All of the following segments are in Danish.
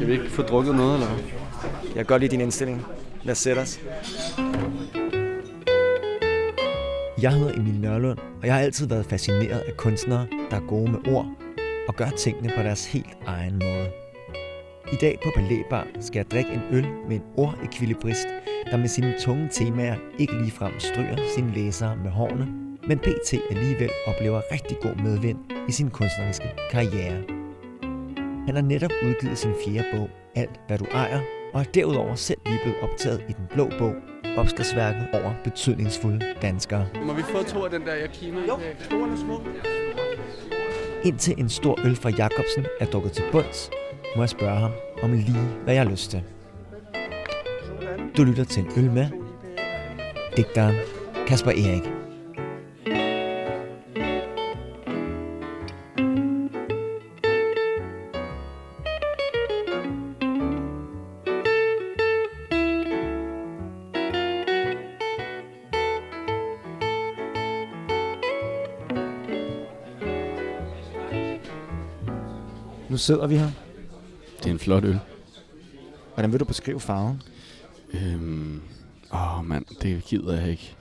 Kan vi ikke få drukket noget, eller? Jeg kan godt lide din indstilling. Lad os sætte os. Jeg hedder Emil Nørlund, og jeg har altid været fascineret af kunstnere, der er gode med ord og gør tingene på deres helt egen måde. I dag på Balébar skal jeg drikke en øl med en ordekvilibrist, der med sine tunge temaer ikke ligefrem stryger sine læsere med hårene, men pt. Alligevel oplever rigtig god medvind i sin kunstneriske karriere. Han har netop udgivet sin 4. bog, Alt hvad du ejer, og er derudover selv lige blevet optaget i den blå bog, opslagsværket over betydningsfulde danskere. Må vi få 2 af den der, jeg kigger i? Jo, store og små. Indtil en stor øl fra Jacobsen er dukket til bunds, må jeg spørge ham om lige, hvad jeg har lyst til. Du lytter til en øl med digteren Kasper Erik. Nu sidder vi her. Det er en flot øl. Hvordan vil du beskrive farven? Det gider jeg ikke.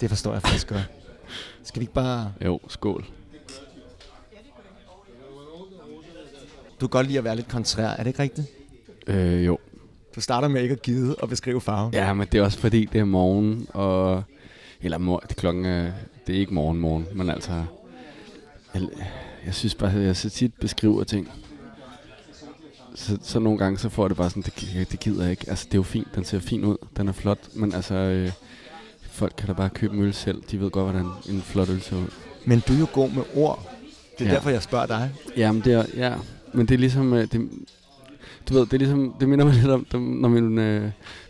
Det forstår jeg faktisk godt. Skal vi ikke bare... Jo, skål. Du kan godt lide at være lidt kontrær, er det ikke rigtigt? Jo. Du starter med ikke at gide og beskrive farven. Ja, men det er også fordi, det er morgen, og... Eller klokken er... Det er ikke morgen, men altså... Jeg synes bare, at jeg så tit beskriver ting. Så nogle gange så får det bare sådan, det gider jeg ikke. Altså det er jo fint, den ser fin ud, den er flot, men altså folk kan da bare købe en øl selv. De ved godt, hvordan en flot øl ser ud. Men du er jo god med ord. Det er derfor jeg spørger dig. Jamen det er, ja, men det er ligesom det, du ved, det er ligesom det minder mig lidt om, når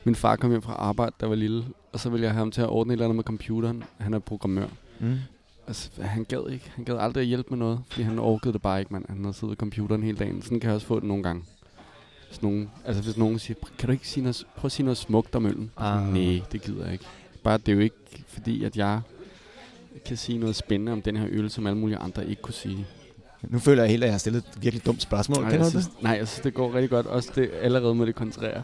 min far kom hjem fra arbejde, der var lille, og så ville jeg have ham til at ordne et eller andet med computeren. Han er programmør. Mm. Altså, han gad ikke. Han gad aldrig at hjælpe med noget, fordi han orkede det bare ikke, mand. Han havde siddet ved computeren hele dagen. Sådan kan jeg også få det nogle gange. Hvis nogen siger, kan du ikke sige noget, prøv at sige noget smukt om øllen? Nej, det gider jeg ikke. Bare det er jo ikke, fordi at jeg kan sige noget spændende om den her øl, som alle mulige andre ikke kunne sige. Nu føler jeg helt, at jeg har stillet et virkelig dumt spørgsmål. Jeg synes, det går rigtig godt. Også det allerede med det kontrære.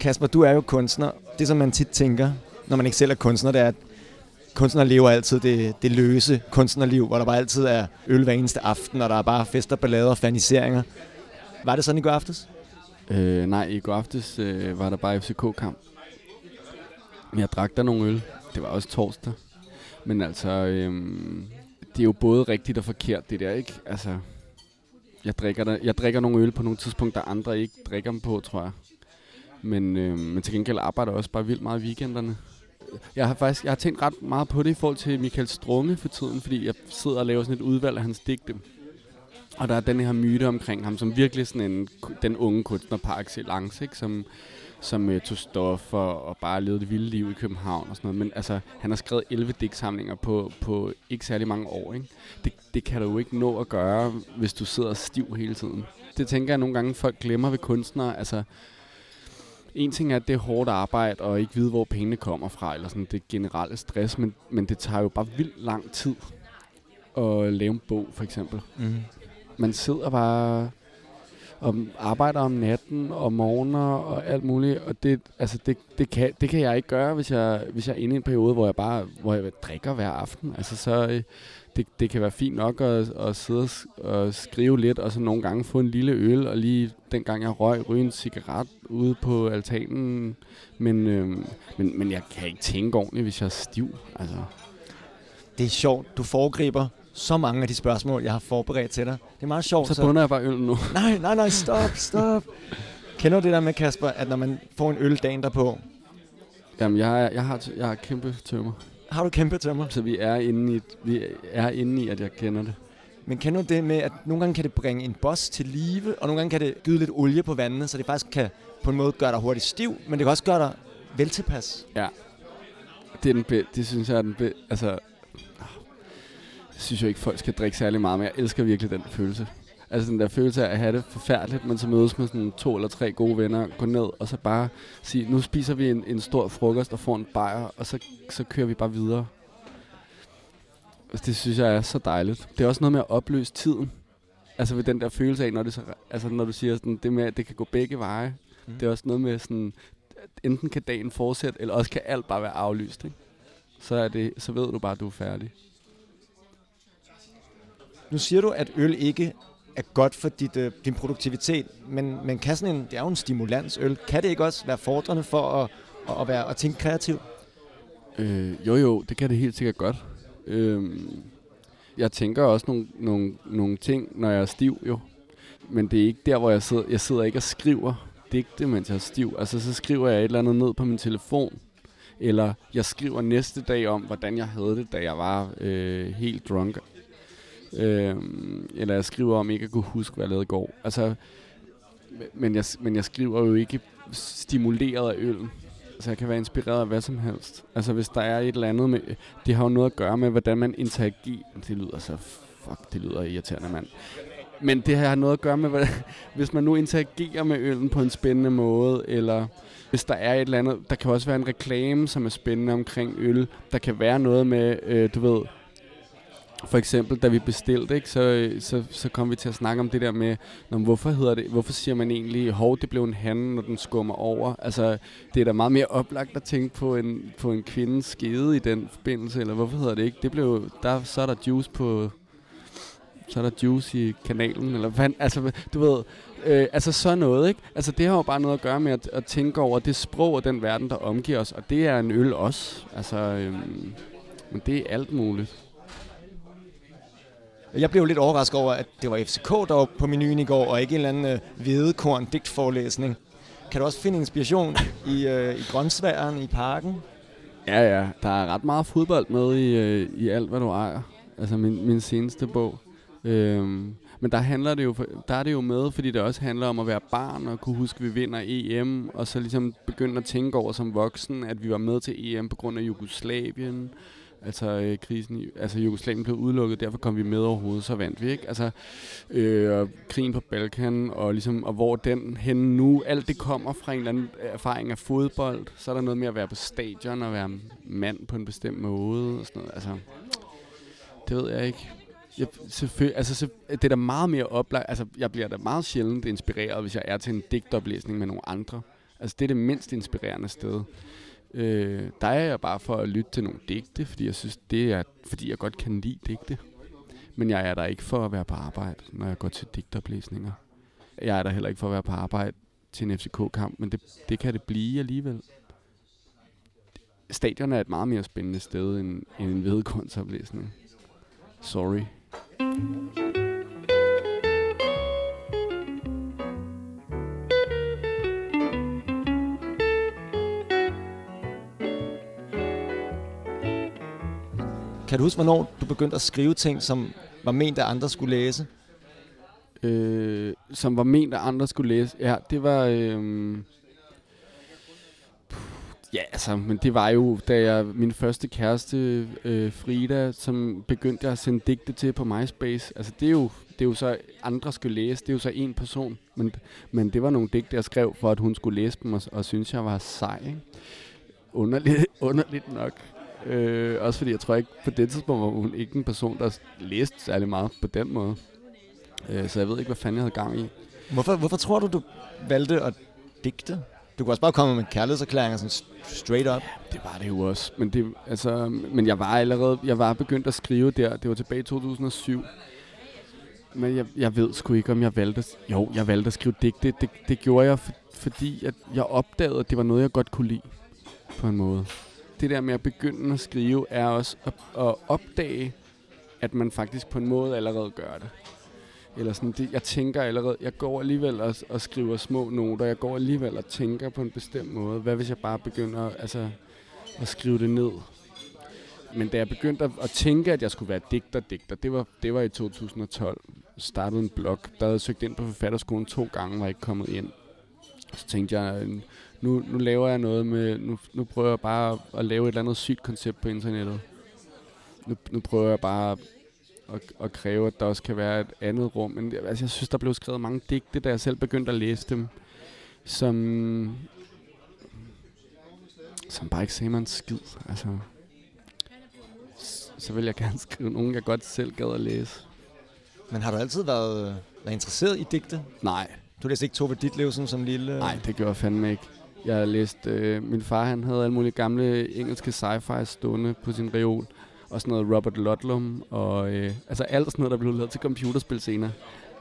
Kasper, du er jo kunstner. Det, som man tit tænker, når man ikke selv er kunstner, det er, at kunstnere lever altid det løse kunstnerliv, hvor der bare altid er øl hver eneste aften, og der er bare fester, ballader og faniseringer. Var det sådan i går aftes? Nej, i går aftes var der bare FCK-kamp. Jeg drak der nogle øl. Det var også torsdag. Men altså, det er jo både rigtigt og forkert, det der, ikke? Altså, jeg drikker nogle øl på nogle tidspunkter, der andre ikke drikker dem på, tror jeg. Men til gengæld arbejder jeg også bare vildt meget i weekenderne. Jeg har tænkt ret meget på det i forhold til Michael Strunge for tiden, fordi jeg sidder og laver sådan et udvalg af hans digte. Og der er den her myte omkring ham, som virkelig sådan den unge kunstner par excellence, ikke? Som tog stoffer og bare levede det vilde liv i København og sådan noget. Men altså, han har skrevet 11 digtsamlinger på ikke særlig mange år, ikke? Det kan du jo ikke nå at gøre, hvis du sidder stiv hele tiden. Det tænker jeg nogle gange, folk glemmer ved kunstnere, altså... En ting er, at det er hårdt arbejde og ikke vide, hvor pengene kommer fra, eller sådan det generelle stress, men det tager jo bare vildt lang tid at lave en bog, for eksempel. Mm. Man sidder bare og arbejder om natten og morgener og alt muligt, og det kan jeg ikke gøre, hvis jeg er inde i en periode, hvor jeg drikker hver aften. Altså så det kan være fint nok at sidde og skrive lidt, og så nogle gange få en lille øl, og lige dengang jeg ryge en cigaret ude på altanen, men jeg kan ikke tænke ordentligt, hvis jeg er stiv. Altså. Det er sjovt, du foregriber så mange af de spørgsmål, jeg har forberedt til dig. Det er meget sjovt. Så bunder jeg bare øl nu. Nej, stop. Kender du det der med, Kasper, at når man får en øl dagen derpå? Jamen, jeg har kæmpe tømmer. Har du kæmpe tømmer? Så vi er inde i, at jeg kender det. Men kender du det med, at nogle gange kan det bringe en boss til live, og nogle gange kan det gyde lidt olie på vandene, så det faktisk kan på en måde gøre dig hurtigt stiv, men det kan også gøre dig vel tilpas. Ja. Det synes jeg er den bedste. Altså... Jeg synes jo ikke, folk skal drikke særlig meget, men jeg elsker virkelig den følelse. Altså den der følelse af at have det forfærdeligt, men så mødes med sådan 2 eller 3 gode venner, går ned og så bare sige, nu spiser vi en stor frokost og får en bajer, og så kører vi bare videre. Det synes jeg er så dejligt. Det er også noget med at opløse tiden. Altså ved den der følelse af, når, det så, altså, når du siger, sådan, det med, at det kan gå begge veje. Mm. Det er også noget med, sådan, enten kan dagen fortsætte, eller også kan alt bare være aflyst. Ikke? Så ved du bare, at du er færdig. Nu siger du, at øl ikke er godt for din produktivitet, men kan sådan det er jo en stimulansøl. Kan det ikke også være fordrende for at tænke kreativt? Jo, det kan det helt sikkert godt. Jeg tænker også nogle ting, når jeg er stiv, jo. Men det er ikke der, hvor jeg sidder. Jeg sidder ikke og skriver digte, mens jeg er stiv. Altså, så skriver jeg et eller andet ned på min telefon. Eller jeg skriver næste dag om, hvordan jeg havde det, da jeg var helt drunk. Eller jeg skriver om ikke at kunne huske, hvad jeg lavede i går. Altså, men jeg skriver jo ikke stimuleret af øl. Altså, jeg kan være inspireret af hvad som helst. Altså, hvis der er et eller andet med... Det har jo noget at gøre med, hvordan man interagerer. Det lyder så... Fuck, det lyder irriterende, mand. Men det har noget at gøre med, hvis man nu interagerer med øllen på en spændende måde, eller hvis der er et eller andet... Der kan også være en reklame, som er spændende omkring øl. Der kan være noget med, du ved... For eksempel, da vi bestilte, ikke, så kom vi til at snakke om det der med, hvorfor siger man egentlig, hov, det blev en hande, når den skummer over. Altså, det er da meget mere oplagt at tænke på en kvindes skede i den forbindelse, eller hvorfor hedder det ikke? Det blev, så er der juice i kanalen, eller hvad, altså, du ved, altså sådan noget, ikke? Altså, det har jo bare noget at gøre med at tænke over det sprog og den verden, der omgiver os, og det er en øl også. Altså, men det er alt muligt. Jeg blev lidt overrasket over, at det var FCK, der var på menuen i går, og ikke en eller anden hvedekorn digtforelæsning. Kan du også finde inspiration i grøntsværen i parken? Ja. Der er ret meget fodbold med i alt, hvad du ejer. Altså min seneste bog. Men der er det jo med, fordi det også handler om at være barn og kunne huske, at vi vinder EM. Og så ligesom begynde at tænke over som voksen, at vi var med til EM på grund af Jugoslavien. Altså krisen, altså Jugoslavien blev udelukket, derfor kom vi med overhovedet, så vandt vi, ikke? Altså krigen på Balkanen og ligesom og hvor den hen nu, alt det kommer fra en eller anden erfaring af fodbold, så er der noget med at være på stadion og være mand på en bestemt måde og sådan noget. Altså det ved jeg ikke. Det er da meget mere oplagt. Altså jeg bliver da meget sjældent inspireret, hvis jeg er til en digtoplæsning med nogle andre. Altså det er det mindst inspirerende sted. Der er jeg bare for at lytte til nogle digte, fordi jeg synes, det er, fordi jeg godt kan lide digte. Men jeg er der ikke for at være på arbejde, når jeg går til digtoplæsninger. Jeg er der heller ikke for at være på arbejde til en FCK-kamp, men det kan det blive alligevel. Stadion er et meget mere spændende sted end en vedkunstoplæsning. Sorry. Kan du huske, hvornår du begyndte at skrive ting, som var ment, at andre skulle læse? Som var ment, at andre skulle læse? Ja, det var... Ja, altså, men det var jo, da min første kæreste, Frida, som begyndte at sende digte til på MySpace. Altså, det er jo så, andre skulle læse, det er jo så én person. Men det var nogle digte, jeg skrev for, at hun skulle læse dem, og synes jeg var sej, ikke? Underligt nok. Også fordi jeg tror ikke på det tidspunkt var hun ikke en person, der læste særlig meget på den måde. Så jeg ved ikke, hvad fanden jeg havde gang i. Hvorfor tror du valgte at digte? Du kunne også bare komme med kærlighedserklæringer sådan straight up. Ja, det var det jo også. Men jeg var allerede begyndt at skrive der. Det var tilbage i 2007. Men jeg ved sgu ikke, om jeg valgte... Jo, jeg valgte at skrive digte. Det gjorde jeg, fordi at jeg opdagede, at det var noget, jeg godt kunne lide. På en måde. Det der med at begynde at skrive, er også at opdage, at man faktisk på en måde allerede gør det. Eller sådan, jeg tænker allerede, jeg går alligevel og skriver små noter, jeg går alligevel og tænker på en bestemt måde. Hvad hvis jeg bare begynder at skrive det ned? Men da jeg begyndte at tænke, at jeg skulle være digter, det var i 2012. Jeg startede en blog, der havde søgt ind på forfatterskolen 2 gange, var ikke kommet ind. Så tænkte jeg... Nu laver jeg noget med... Nu prøver jeg bare at lave et eller andet sygt koncept på internettet. Nu prøver jeg bare at kræve, at der også kan være et andet rum. Men altså, jeg synes, der blev skrevet mange digte, da jeg selv begyndte at læse dem, som bare ikke sagde mig en skid. Altså, så vil jeg gerne skrive nogen, jeg godt selv gad at læse. Men har du altid været interesseret i digte? Nej. Du læste ikke Tove Ditlevsen som lille? Nej, det gjorde jeg fandme ikke. Jeg læste... min far, han havde alle mulige gamle engelske sci-fi stående på sin reol. Og sådan noget Robert Ludlum. Og altså alt sådan noget, der blev lavet til computerspil senere.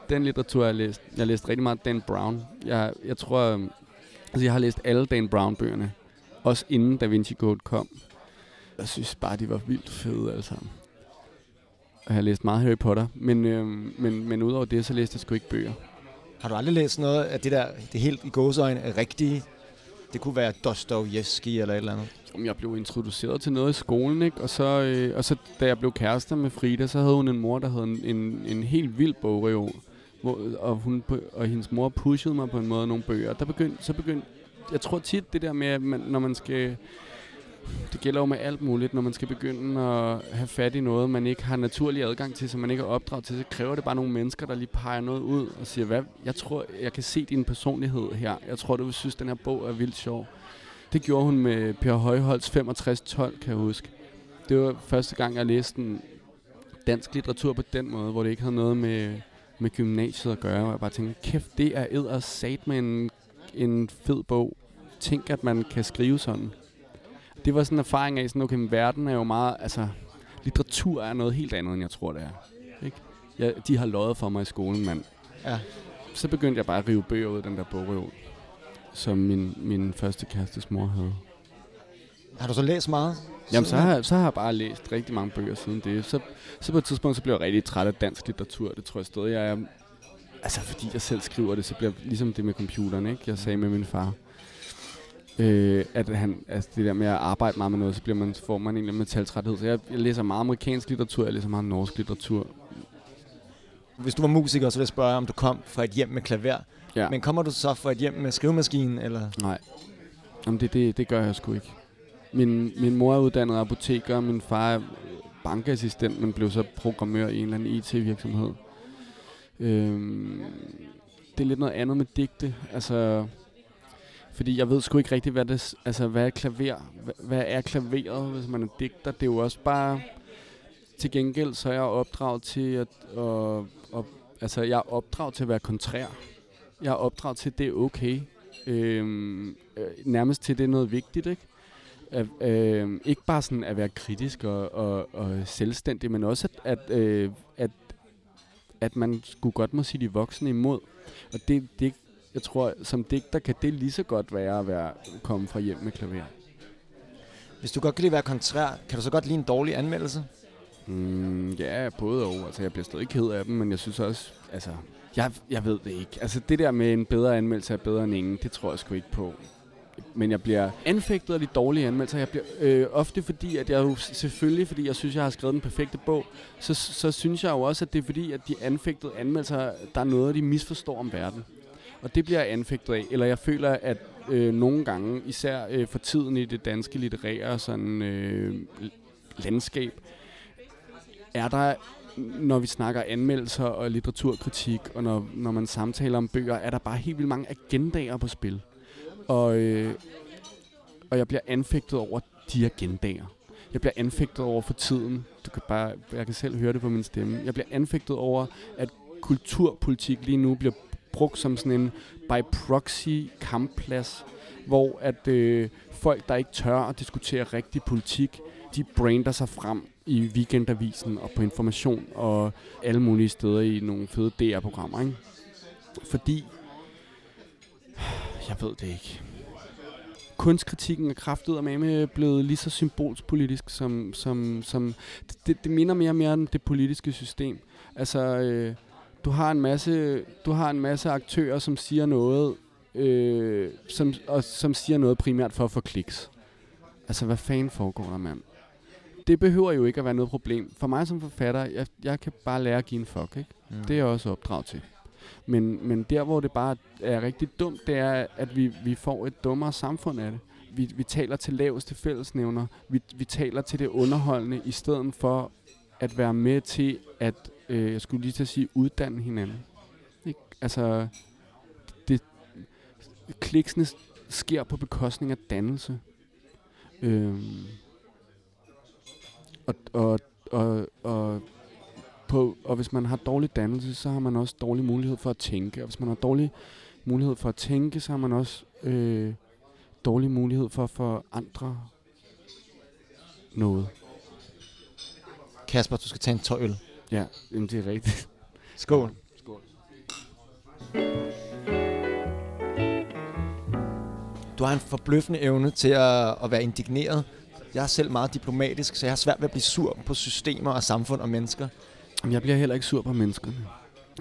Den litteratur, jeg læste rigtig meget Dan Brown. Jeg tror... altså, jeg har læst alle Dan Brown-bøgerne. Også inden Da Vinci Code kom. Jeg synes bare, de var vildt fede alle sammen. Jeg har læst meget Harry Potter, men udover det, så læste jeg sgu ikke bøger. Har du aldrig læst noget af det der, det helt i gåseøjne rigtige? Det kunne være Dostojevski eller et eller andet? Jo, jeg blev introduceret til noget i skolen, ikke? Og så da jeg blev kærester med Frida, så havde hun en mor, der havde en helt vild bogreol. Og hendes mor pushede mig på en måde nogle bøger. Så begyndte, jeg tror tit det der med, at man, når man skal... Det gælder jo med alt muligt, når man skal begynde at have fat i noget, man ikke har naturlig adgang til, som man ikke har opdraget til, så kræver det bare nogle mennesker, der lige peger noget ud og siger, hvad? Jeg tror, jeg kan se din personlighed her. Jeg tror, du synes, den her bog er vildt sjov. Det gjorde hun med Per Højholts 6512, kan jeg huske. Det var første gang, jeg læste en dansk litteratur på den måde, hvor det ikke havde noget med gymnasiet at gøre. Og jeg bare tænkte, kæft, det er eddersat med en fed bog. Tænk, at man kan skrive sådan. Det var sådan en erfaring af, sådan, okay, men verden er jo meget, altså, litteratur er noget helt andet, end jeg tror, det er. Ikke? De har løjet for mig i skolen, mand. Ja. Så begyndte jeg bare at rive bøger ud af den der bogreol, som min første kærestes mor havde. Har du så læst meget? Jamen, så har jeg bare læst rigtig mange bøger siden det. Så på et tidspunkt, så blev jeg rigtig træt af dansk litteratur, det tror jeg stadig, jeg er. Altså, fordi jeg selv skriver det, så bliver ligesom det med computeren, ikke? Jeg sagde med min far. At han, altså det der med at arbejde meget med noget, så får man egentlig med taltræthed. Så jeg læser meget amerikansk litteratur, jeg læser meget norsk litteratur. Hvis du var musiker, så ville jeg spørge, om du kom fra et hjem med klaver. Ja. Men kommer du så fra et hjem med skrivemaskinen, eller? Nej. Jamen det gør jeg sgu ikke. Min mor er uddannet apoteker, min far er bankassistent, men blev så programmør i en eller anden IT-virksomhed. Det er lidt noget andet med digte. Altså... Fordi jeg ved sgu ikke rigtigt, hvad er klaver? Hvad er klaveret, hvis man er digter? Det er jo også bare... Til gengæld, så er jeg opdraget til at være kontrær. Jeg er opdraget til, at det er okay. Nærmest til, det er noget vigtigt, ikke? Ikke bare sådan at være kritisk og selvstændig, men også at man sgu godt må sige de voksne imod. Og det jeg tror, som digter kan det lige så godt være at komme fra hjem med klaver. Hvis du godt kan lide at være kontrær, kan du så godt lide en dårlig anmeldelse? Ja, både og. Altså, jeg bliver stadig ked af dem, men jeg synes også... Altså, jeg ved det ikke. Altså, det der med en bedre anmeldelse er bedre end ingen, det tror jeg sgu ikke på. Men jeg bliver anfægtet af de dårlige anmeldelser. Jeg bliver ofte fordi, at jeg selvfølgelig, fordi jeg synes, jeg har skrevet den perfekte bog, så synes jeg jo også, at det er fordi, at de anfægtede anmeldelser, der er noget, de misforstår om verden. Og det bliver jeg anfægtet af, eller jeg føler, at nogle gange, især for tiden i det danske litterære sådan, landskab, er der, når vi snakker anmeldelser og litteraturkritik, og når man samtaler om bøger, er der bare helt vildt mange agendaer på spil. Og jeg bliver anfægtet over de agendaer. Jeg bliver anfægtet over for tiden. Jeg kan selv høre det på min stemme. Jeg bliver anfægtet over, at kulturpolitik lige nu bliver brugt som sådan en by proxy kampplads, hvor at folk, der ikke tør at diskutere rigtig politik, de brander sig frem i Weekendavisen og på Information og alle mulige steder i nogle fede DR-programmer, ikke? Fordi, jeg ved det ikke. Kunstkritikken er kraftedeme blevet lige så symbolspolitisk som det minder mere og mere om det politiske system. Altså... Du har en masse aktører, som siger noget, som siger noget primært for at få kliks. Altså, hvad fanden foregår der, mand? Det behøver jo ikke at være noget problem. For mig som forfatter, jeg kan bare lære at give en fuck, ikke? Ja. Det er jeg også opdraget til. Men der, hvor det bare er rigtig dumt, det er, at vi får et dummere samfund af det. Vi taler til laveste fællesnævner. Vi taler til det underholdende, i stedet for at være med til at jeg skulle lige til at sige, uddanne hinanden. Ikke? Altså, kliksene sker på bekostning af dannelse. Og på, og hvis man har dårlig dannelse, så har man også dårlig mulighed for at tænke, og hvis man har dårlig mulighed for at tænke, så har man også dårlig mulighed for at forandre noget. Kasper, du skal tage en tøjøl. Ja, det er rigtigt. Skål. Skål. Du har en forbløffende evne til at være indigneret. Jeg er selv meget diplomatisk, så jeg har svært ved at blive sur på systemer og samfund og mennesker. Jeg bliver heller ikke sur på menneskerne.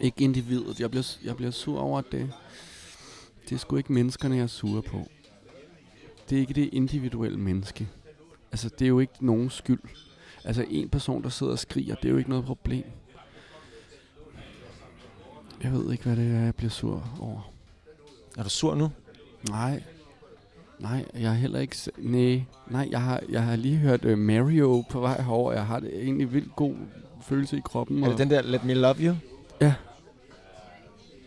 Ikke individet. Jeg bliver sur over, at det er sgu ikke menneskerne, jeg er sur på. Det er ikke det individuelle menneske. Altså, det er jo ikke nogen skyld. Altså, en person, der sidder og skriger, det er jo ikke noget problem. Jeg ved ikke, hvad det er, jeg bliver sur over. Er du sur nu? Nej. Nej, jeg har heller ikke... Nej, jeg har lige hørt Mario på vej herover. Jeg har det egentlig vildt god følelse i kroppen. Er det den der Let Me Love You? Ja.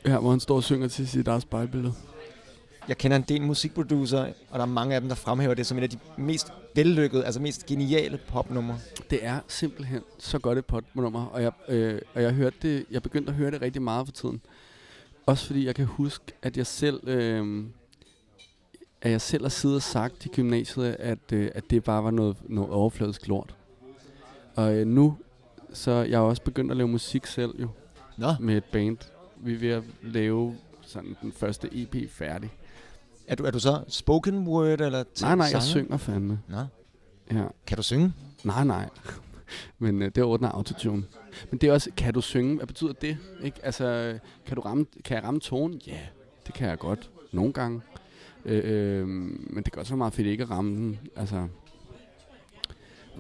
Ja, hvor han står og synger til sit eget spejlbillede. Jeg kender en del musikproducer, og der er mange af dem, der fremhæver det som en af de mest vellykkede, altså mest geniale popnummer. Det er simpelthen så godt et popnummer, og jeg hørte det, jeg begyndte at høre det rigtig meget for tiden. Også fordi jeg kan huske, at jeg selv har siddet og sagt i gymnasiet, at det bare var noget overfladisk lort. Og nu, så jeg også begyndt at lave musik selv jo. Nå. Med et band. Vi er ved at lave sådan den første EP færdig. Er du så spoken word eller sanger? Nej, jeg synger fandme. Nå. Ja. Kan du synge? Nej. Men det ordner autotune. Men det er også, kan du synge? Hvad betyder det? Ikke? Altså, kan jeg ramme tonen? Ja, det kan jeg godt. Nogle gange. Men det gør så meget fedt ikke at ramme den. Altså,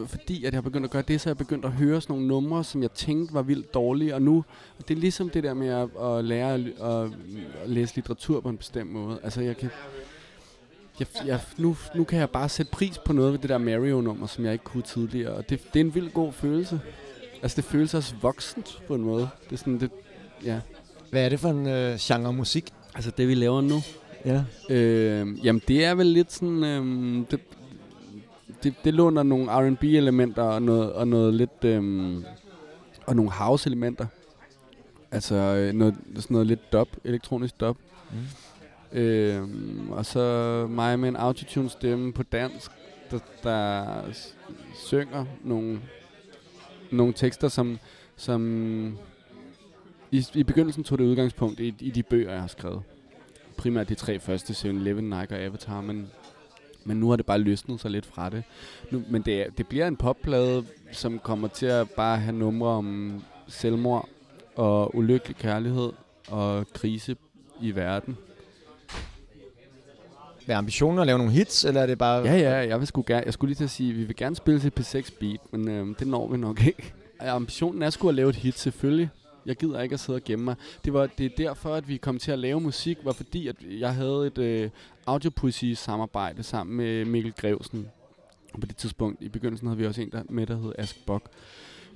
fordi at jeg har begyndt at gøre det, så jeg begyndt at høre sådan nogle numre, som jeg tænkte var vildt dårlige. Og nu, det er ligesom det der med at lære at læse litteratur på en bestemt måde. Altså nu kan jeg bare sætte pris på noget ved det der Mario-nummer, som jeg ikke kunne tidligere. Og det er en vildt god følelse. Altså det føles også voksent på en måde. Det er sådan, det, ja. Hvad er det for en genre musik? Altså det vi laver nu? Ja. Jamen det er vel lidt sådan... Det låner nogle R&B-elementer og noget lidt... og nogle house-elementer. Altså sådan noget lidt dub, elektronisk dub. Mm. Og så mig med en autotune-stemme på dansk, der synger nogle tekster, som i begyndelsen tog det udgangspunkt i de bøger, jeg har skrevet. Primært de 3 første, 7-Eleven, Nike og Avatar, men nu har det bare løsnet sig lidt fra det. Nu, men det bliver en popplade, som kommer til at bare have numre om selvmord og ulykkelig kærlighed og krise i verden. Er ambitionen at lave nogle hits, eller er det bare... Ja, jeg skulle lige til at sige, at vi vil gerne spille til P6 Beat, men det når vi nok ikke. Ambitionen er sgu at lave et hit, selvfølgelig. Jeg gider ikke at sidde og gemme mig. Det er derfor, at vi kom til at lave musik, var fordi, at jeg havde et audiopoesi-samarbejde sammen med Mikkel Grevsen. Og på det tidspunkt, i begyndelsen, havde vi også en der hed Ask Bok.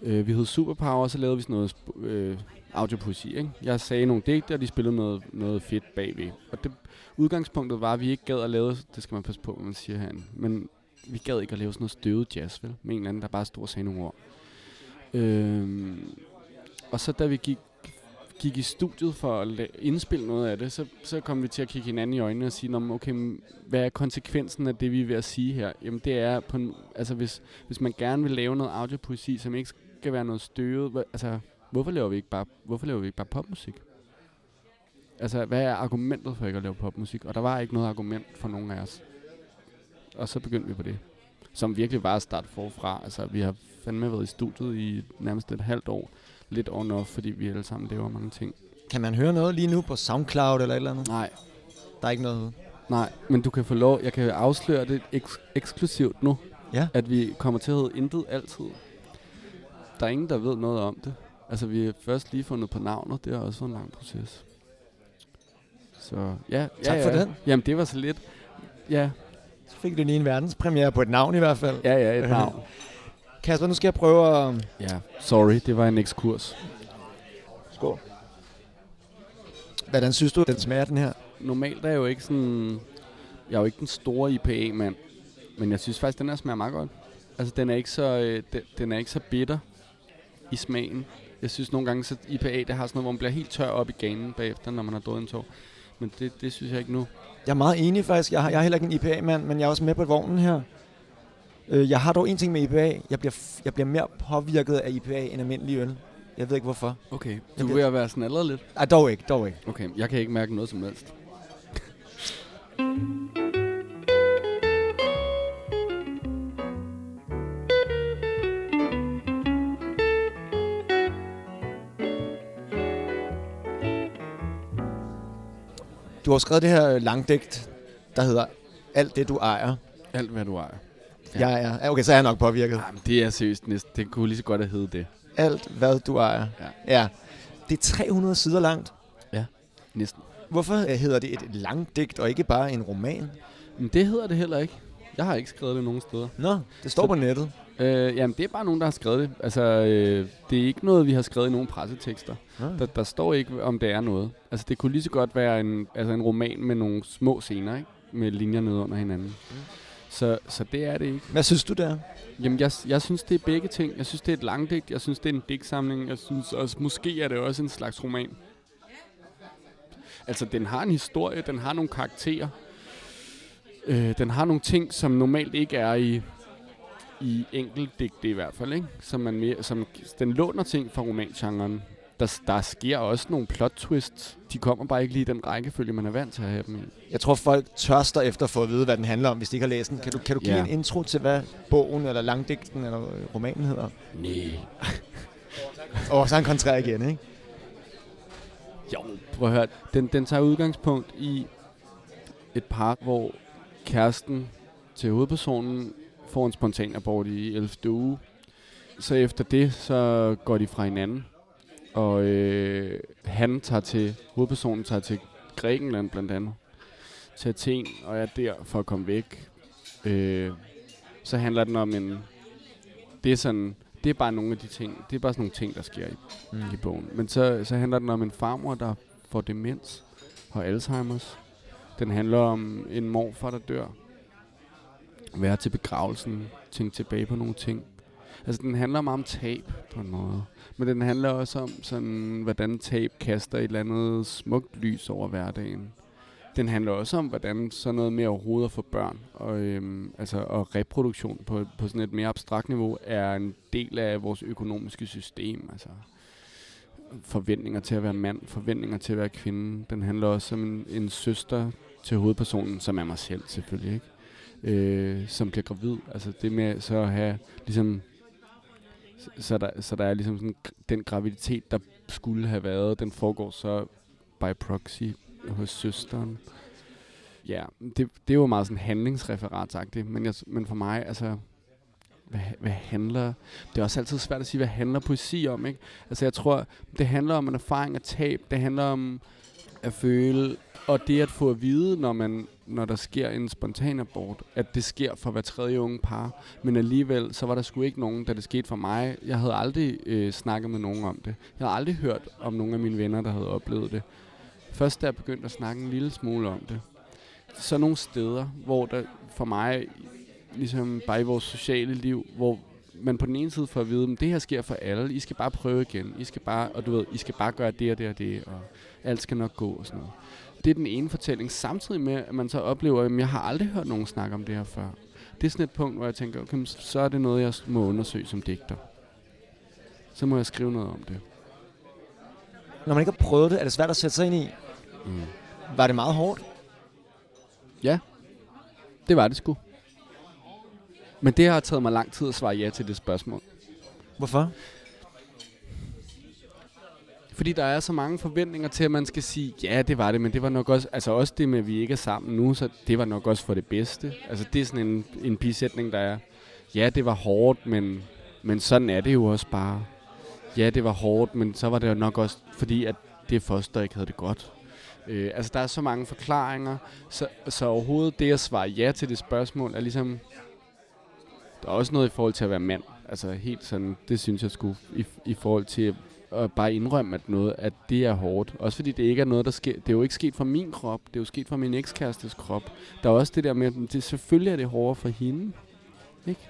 Vi hed Superpower, og så lavede vi sådan noget audiopoesi, ikke? Jeg sagde nogle digter, og de spillede noget fedt bagved. Og det, udgangspunktet var, at vi ikke gad at lave, det skal man passe på, hvad man siger herinde, men vi gad ikke at lave sådan noget støvet jazz, vel? Med en eller anden, der bare stod og sagde nogle ord. Og så da vi gik i studiet for at indspille noget af det, så kom vi til at kigge hinanden i øjnene og sige, okay, hvad er konsekvensen af det, vi er ved at sige her? Jamen det er, hvis man gerne vil lave noget audiopoesi, som ikke skal være noget støvet, altså hvorfor laver vi ikke bare popmusik? Altså hvad er argumentet for ikke at lave popmusik? Og der var ikke noget argument for nogen af os. Og så begyndte vi på det, som virkelig var at starte forfra. Altså vi har fandme været i studiet i nærmest et halvt år. Lidt on-off, fordi vi alle sammen laver mange ting. Kan man høre noget lige nu på SoundCloud eller et eller andet? Nej. Der er ikke noget? Nej, men du kan få lov. Jeg kan afsløre det eksklusivt nu. Ja. At vi kommer til at hedde Intet Altid. Der er ingen, der ved noget om det. Altså, vi har først lige fundet på navnet. Det har også været en lang proces. Så, ja. Tak for den. Jamen, det var så lidt. Ja. Så fik du lige en verdenspremiere på et navn i hvert fald. Ja, et navn. Kasper, nu skal jeg prøve at... Ja, sorry, det var en ekskurs. Skål. Hvordan synes du, den smager, den her? Normalt er jeg jo ikke sådan... Jeg er jo ikke den store IPA-mand. Men jeg synes faktisk, den her smager meget godt. Altså, den er ikke så bitter i smagen. Jeg synes nogle gange, så IPA, det har sådan noget, hvor man bliver helt tør op i ganen bagefter, når man har drukket en tår. Men det synes jeg ikke nu. Jeg er meget enig faktisk. Jeg er heller ikke en IPA-mand, men jeg er også med på vognen her. Jeg har dog en ting med IPA. Jeg bliver mere påvirket af IPA end almindelig øl. Jeg ved ikke hvorfor. Okay, du vil at være snallere lidt? Nej, dog ikke. Okay, jeg kan ikke mærke noget som helst. Du har skrevet det her langdigt, der hedder Alt det du ejer. Alt hvad du ejer. Ja. Jeg er. Okay, så er jeg nok påvirket. Jamen, det er seriøst næsten. Det kunne lige så godt have heddet det. Alt hvad du ejer. Ja. Det er 300 sider langt. Ja, næsten. Hvorfor hedder det et langdigt og ikke bare en roman? Men det hedder det heller ikke. Jeg har ikke skrevet det nogen steder. Nå, det står så, på nettet. Jamen, det er bare nogen, der har skrevet det. Altså, det er ikke noget, vi har skrevet i nogen pressetekster. Der står ikke, om det er noget. Altså, det kunne lige så godt være en roman med nogle små scener, ikke? Med linjer nede under hinanden. Mm. Så det er det ikke. Hvad synes du der? Jamen, jeg synes, det er begge ting. Jeg synes, det er et langdigt. Jeg synes, det er en digtsamling. Jeg synes også, måske er det også en slags roman. Altså, den har en historie. Den har nogle karakterer. Den har nogle ting, som normalt ikke er i enkeltdigte i hvert fald, ikke? Som den låner ting fra romangenren. Der sker også nogle plot twists. De kommer bare ikke lige i den rækkefølge, man er vant til at have dem i. Jeg tror, folk tørster efter at få at vide, hvad den handler om, hvis de ikke har læst den. Kan du give en intro til, hvad bogen eller langdigten eller romanen hedder? Næh. Så han kontrær igen, ikke? Jo, prøv at høre. Den tager udgangspunkt i et par, hvor kæresten til hovedpersonen får en spontan abort i 11. uge. Så efter det, så går de fra hinanden. Og hovedpersonen tager til Grækenland blandt andet, til Athen, og er der for at komme væk. Så handler den om det er bare nogle af de ting, det er bare sådan nogle ting, der sker i bogen. Men så handler den om en farmor, der får demens og Alzheimers. Den handler om en morfar, der dør. Være til begravelsen, tænke tilbage på nogle ting. Altså, den handler meget om tab på en måde. Men den handler også om, sådan, hvordan tab kaster et eller andet smukt lys over hverdagen. Den handler også om, hvordan sådan noget med overhovedet for børn og reproduktion på sådan et mere abstrakt niveau er en del af vores økonomiske system. Altså, forventninger til at være mand, forventninger til at være kvinde. Den handler også om en søster til hovedpersonen, som er mig selv selvfølgelig, ikke? Som bliver gravid. Altså det med så at have ligesom så der er ligesom sådan, den graviditet, der skulle have været, den foregår så by proxy hos søsteren. Ja, det er jo meget sådan handlingsreferatsagtigt, men for mig, altså, hvad handler... Det er også altid svært at sige, hvad handler poesi om, ikke? Altså jeg tror, det handler om en erfaring af tab, det handler om at føle, og det at få at vide, når der sker en spontan abort, at det sker for hver tredje unge par, men alligevel, så var der sgu ikke nogen, da det skete for mig. Jeg havde aldrig snakket med nogen om det. Jeg havde aldrig hørt om nogen af mine venner, der havde oplevet det. Først da jeg begyndte at snakke en lille smule om det. Så nogle steder, hvor der for mig, ligesom bare i vores sociale liv, hvor man på den ene side får at vide, at det her sker for alle, I skal bare prøve igen, I skal bare gøre det og det og det, og alt skal nok gå og sådan noget. Det er den ene fortælling, samtidig med, at man så oplever, at jeg har aldrig hørt nogen snakke om det her før. Det er sådan et punkt, hvor jeg tænker, okay, så er det noget, jeg må undersøge som digter. Så må jeg skrive noget om det. Når man ikke har prøvet det, er det svært at sætte sig ind i. Mm. Var det meget hårdt? Ja, det var det sgu. Men det har taget mig lang tid at svare ja til det spørgsmål. Hvorfor? Fordi der er så mange forventninger til, at man skal sige, ja, det var det, men det var nok også... Altså også det med, at vi ikke er sammen nu, så det var nok også for det bedste. Altså det er sådan en bisætning, der er, ja, det var hårdt, men sådan er det jo også bare. Ja, det var hårdt, men så var det jo nok også fordi, at det foster ikke havde det godt. Altså der er så mange forklaringer, så overhovedet det at svare ja til det spørgsmål er ligesom... Der er også noget i forhold til at være mand. Altså helt sådan, det synes jeg skulle i forhold til... Og bare indrømme, at det er hårdt. Også fordi det ikke er noget, der sker. Det er jo ikke sket fra min krop. Det er jo sket fra min ekskærestes krop. Der er også det der med, at selvfølgelig er det hårdere for hende. Ikke?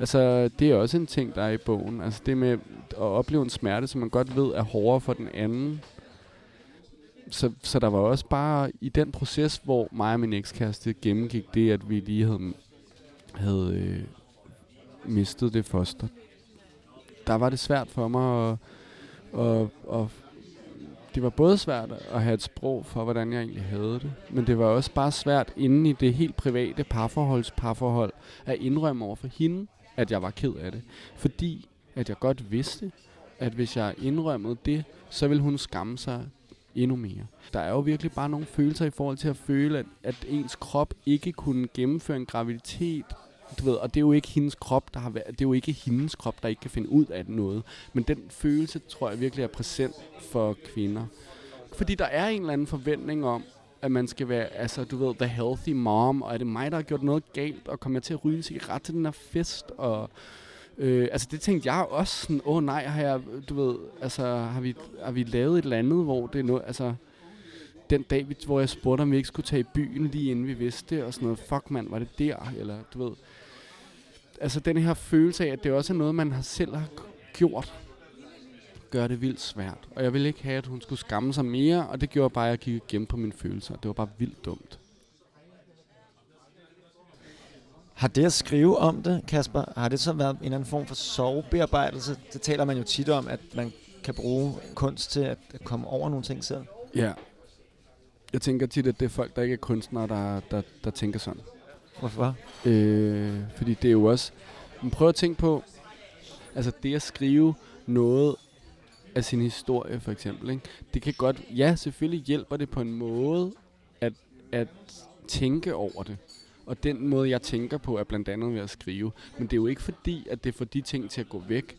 Altså, det er også en ting, der er i bogen. Altså, det med at opleve en smerte, som man godt ved er hårdere for den anden. Så der var også bare i den proces, hvor mig og min ekskæreste gennemgik det, at vi lige havde mistet det foster. Der var det svært for mig, og det var både svært at have et sprog for, hvordan jeg egentlig havde det, men det var også bare svært inden i det helt private parforhold at indrømme over for hende, at jeg var ked af det. Fordi at jeg godt vidste, at hvis jeg indrømmede det, så ville hun skamme sig endnu mere. Der er jo virkelig bare nogle følelser i forhold til at føle, at ens krop ikke kunne gennemføre en graviditet. Du ved, og det er jo ikke hendes krop, der har været, det er jo ikke hendes krop, der ikke kan finde ud af noget. Men den følelse, tror jeg virkelig er præsent for kvinder. Fordi der er en eller anden forventning om, at man skal være, altså du ved, the healthy mom, og er det mig, der har gjort noget galt, og kommer jeg til at ryge en cigaret til den her fest, og altså det tænkte jeg også sådan, nej, har jeg, du ved, altså har vi lavet et eller andet, hvor det er noget, altså den dag, hvor jeg spurgte, om vi ikke skulle tage i byen lige inden vi vidste det, og sådan noget, fuck mand, var det der, eller du ved. Altså den her følelse af, at det også er noget, man selv har gjort, gør det vildt svært. Og jeg ville ikke have, at hun skulle skamme sig mere, og det gjorde bare, at jeg kiggede igennem på mine følelser. Det var bare vildt dumt. Har det at skrive om det, Kasper, har det så været en eller anden form for sovebearbejdelse? Det taler man jo tit om, at man kan bruge kunst til at komme over nogle ting selv. Ja. Jeg tænker tit, at det er folk, der ikke er kunstnere, der tænker sådan. Hvorfor? Fordi det er jo også... Men prøv at tænke på... Altså det at skrive noget af sin historie, for eksempel. Ikke? Det kan godt... Ja, selvfølgelig hjælper det på en måde at tænke over det. Og den måde, jeg tænker på, er blandt andet ved at skrive. Men det er jo ikke fordi, at det får de ting til at gå væk.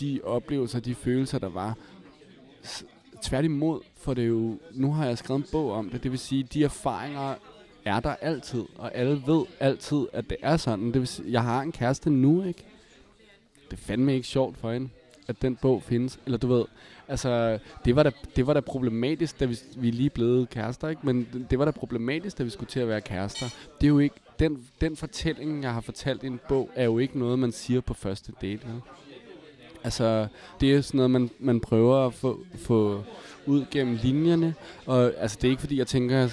De oplevelser, de følelser, der var... Tværtimod, for det er jo, nu har jeg skrevet en bog om det, det vil sige, de erfaringer er der altid, og alle ved altid, at det er sådan. Det vil sige, jeg har en kæreste nu, ikke? Det er fandme ikke sjovt for hende, at den bog findes. Eller du ved, altså, det var da problematisk, da vi lige blev kærester, ikke? Men det var da problematisk, da vi skulle til at være kærester. Det er jo ikke, den fortælling, jeg har fortalt i en bog, er jo ikke noget, man siger på første date, eller? Altså, det er sådan noget, man prøver at få ud gennem linjerne. Og altså, det er ikke fordi, jeg tænker...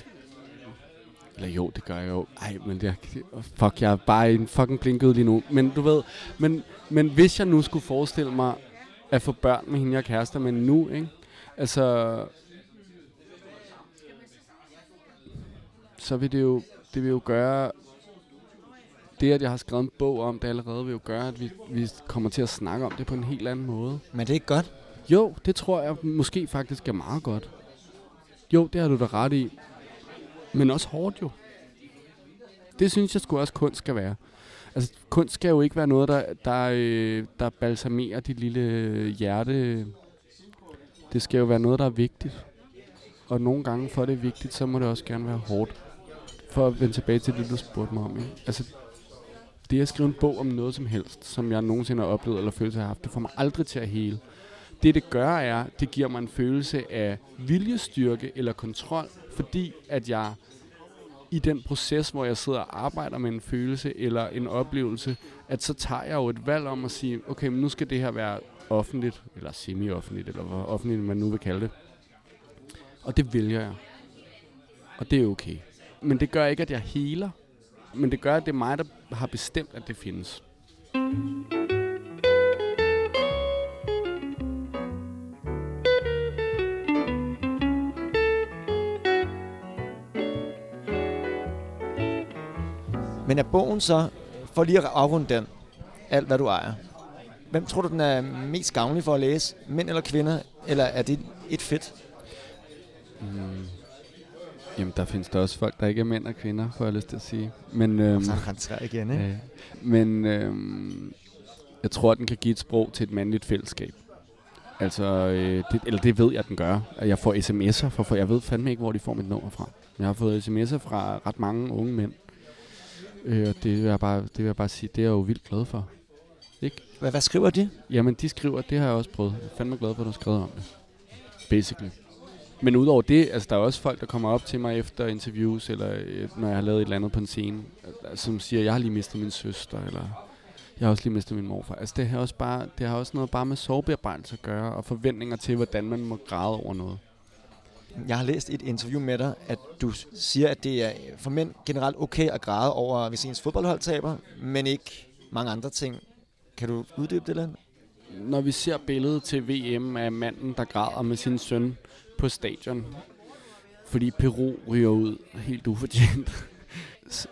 Eller jo, det gør jeg jo. Ej, men fuck, jeg er bare en fucking blinkød lige nu. Men du ved... Men hvis jeg nu skulle forestille mig at få børn med hende, jeg kærester med nu, ikke? Altså... Så vil det jo... Det vil jo gøre... Det, at jeg har skrevet en bog om det allerede, vil jo gøre, at vi kommer til at snakke om det på en helt anden måde. Men det er ikke godt? Jo, det tror jeg måske faktisk er meget godt. Jo, det har du da ret i. Men også hårdt jo. Det synes jeg sgu også kunst skal være. Altså kunst skal jo ikke være noget, der balsamerer dit lille hjerte. Det skal jo være noget, der er vigtigt. Og nogle gange for det er vigtigt, så må det også gerne være hårdt. For at vende tilbage til det, du spurgte mig om. Ikke? Altså... Det at skrive en bog om noget som helst, som jeg nogensinde har oplevet eller følelse har haft, det får mig aldrig til at hele. Det gør er, det giver mig en følelse af viljestyrke eller kontrol, fordi at jeg i den proces, hvor jeg sidder og arbejder med en følelse eller en oplevelse, at så tager jeg jo et valg om at sige, okay, men nu skal det her være offentligt, eller semi-offentligt, eller hvad offentligt man nu vil kalde det. Og det vælger jeg. Og det er okay. Men det gør ikke, at jeg heler. Men det gør, at det er mig, der har bestemt, at det findes. Men er bogen så, for lige at afrunde den, alt hvad du ejer, hvem tror du, den er mest gavnlig for at læse? Mænd eller kvinder? Eller er det et fedt? Jamen, der findes der også folk, der ikke er mænd og kvinder, får jeg lyst til at sige. Men, så renser jeg igen, ikke? Men jeg tror, at den kan give et sprog til et mandligt fællesskab. Altså, det ved jeg, at den gør. Jeg får sms'er, for jeg ved fandme ikke, hvor de får mit nummer fra. Jeg har fået sms'er fra ret mange unge mænd. Og det vil jeg bare sige, det er jeg jo vildt glad for. Ikke? Hvad skriver de? Jamen, de skriver, det har jeg også prøvet. Jeg er fandme glad for, at du har skrevet om det. Basically. Men udover det, altså der er også folk, der kommer op til mig efter interviews, eller når jeg har lavet et eller andet på en scene, som siger, jeg har lige mistet min søster, eller Jeg har også lige mistet min morfar. Altså det har også bare, det har også noget bare med sovebearbejdelse at gøre, og forventninger til, hvordan man må græde over noget. Jeg har læst et interview med dig, at du siger, at det er for mænd generelt okay at græde over, hvis ens fodboldhold taber, men ikke mange andre ting. Kan du uddybe det eller andet? Når vi ser billedet til VM af manden, der græder med sin søn på stadion, fordi Peru ryger ud helt ufortjent,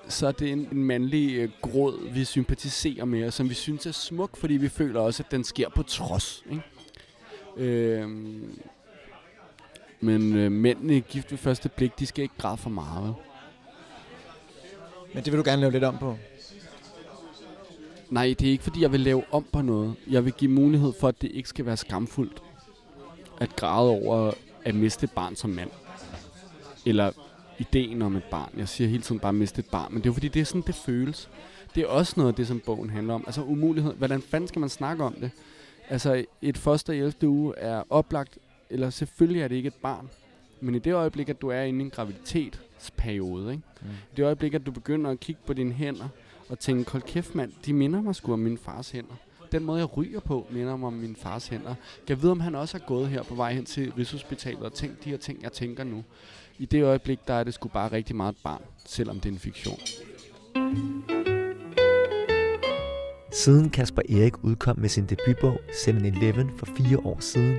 så er det en mandlig gråd, vi sympatiserer med, og som vi synes er smuk, fordi vi føler også, at den sker på trods. Ikke? Men mændene gift ved første blik, de skal ikke græde for meget. Vel? Men det vil du gerne lave lidt om på? Nej, det er ikke, fordi jeg vil lave om på noget. Jeg vil give mulighed for, at det ikke skal være skamfuldt at græde over at miste et barn som mand. Eller ideen om et barn. Jeg siger hele tiden bare miste et barn, men det er jo fordi, det er sådan, det føles. Det er også noget af det, som bogen handler om. Altså umulighed. Hvordan fanden skal man snakke om det? Altså et foster i 11. uge er oplagt, eller selvfølgelig er det ikke et barn. Men i det øjeblik, at du er inde i en graviditetsperiode, ikke? Mm. I det øjeblik, at du begynder at kigge på dine hænder, og tænke, hold kæft mand, de minder mig sgu om min fars hænder. Den måde, jeg ryger på, minder mig om min fars hænder. Jeg ved, om han også har gået her på vej hen til Rigshospitalet og tænkt de her ting, jeg tænker nu. I det øjeblik, der er det sgu bare rigtig meget et barn, selvom det er en fiktion. Siden Kasper Erik udkom med sin debutbog 7-Eleven for 4 år siden,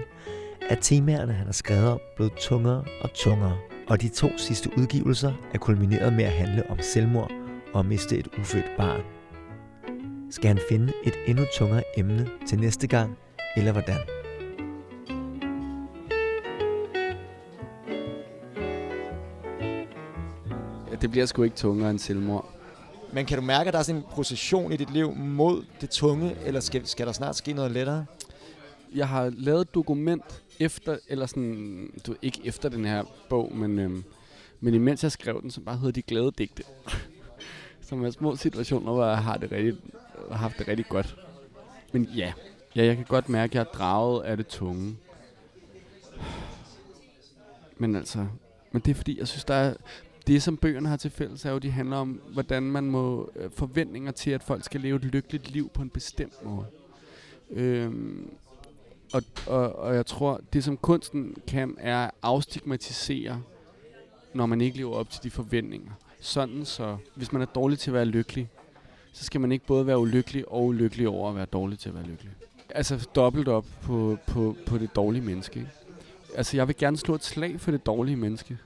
er temaerne, han har skrevet om, blevet tungere og tungere. Og de 2 sidste udgivelser er kulmineret med at handle om selvmord og miste et ufødt barn. Skal han finde et endnu tungere emne til næste gang, eller hvordan? Ja, det bliver sgu ikke tungere end selvmord. Men kan du mærke, at der er sådan en procession i dit liv mod det tunge, eller skal der snart ske noget lettere? Jeg har lavet et dokument efter, eller sådan, du ikke efter den her bog, men imens jeg skrev den, så bare hedder De Glade Digte. Som er små situationer, hvor jeg har haft det rigtig godt. Men ja, jeg kan godt mærke, at jeg er draget af det tunge. Men det er fordi, jeg synes, der er, det som bøgerne har til fælles, er jo, de handler om, hvordan man må forventninger til, at folk skal leve et lykkeligt liv på en bestemt måde. Og jeg tror, det som kunsten kan, er at afstigmatisere, når man ikke lever op til de forventninger. Sådan så, hvis man er dårlig til at være lykkelig, så skal man ikke både være ulykkelig og ulykkelig over at være dårlig til at være lykkelig. Altså dobbelt op på det dårlige menneske. Ikke? Altså jeg vil gerne slå et slag for det dårlige menneske.